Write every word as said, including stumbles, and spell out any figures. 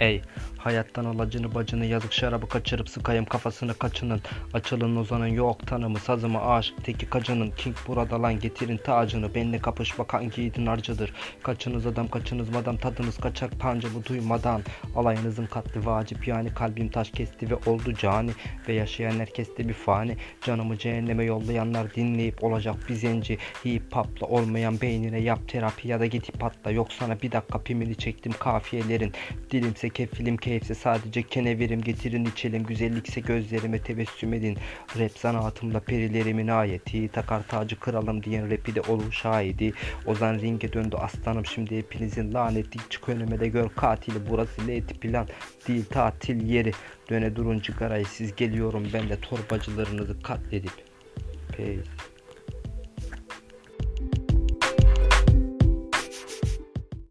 Ey hayattan alacını bacını, yazık şarabı kaçırıp sıkayım kafasını kaçının. Açılın uzanın, yok tanımı sazımı, aşık teki kaçının. King burada lan, getirin tacını, benimle kapışma kanki yiğidin harcıdır. Kaçınız adam kaçınız madam, tadınız kaçar pancabı duymadan. Alayınızın katli vacip yani, kalbim taş kesti ve oldu cani. Ve yaşayan herkes de bir fani, canımı cehenneme yollayanlar dinleyip olacak bir zenci. Hip hopla olmayan beynine yap terapi ya da git patla. Yok sana bir dakika pimini çektim kafiyelerin. Dilimse kefilim, keyifse sadece keneverim. Getirin içelim, güzellikse gözlerime tebessüm edin. Rap sanatımla perilerimin ayeti, takar tacı kralım diyen rapi de olur şahidi. Ozan ringe döndü aslanım, şimdi hepinizin laneti. Çık önüme de gör katili, burası leti plan değil tatil yeri. Döne durun cigarayı siz, geliyorum ben de torbacılarınızı katledip. Peace.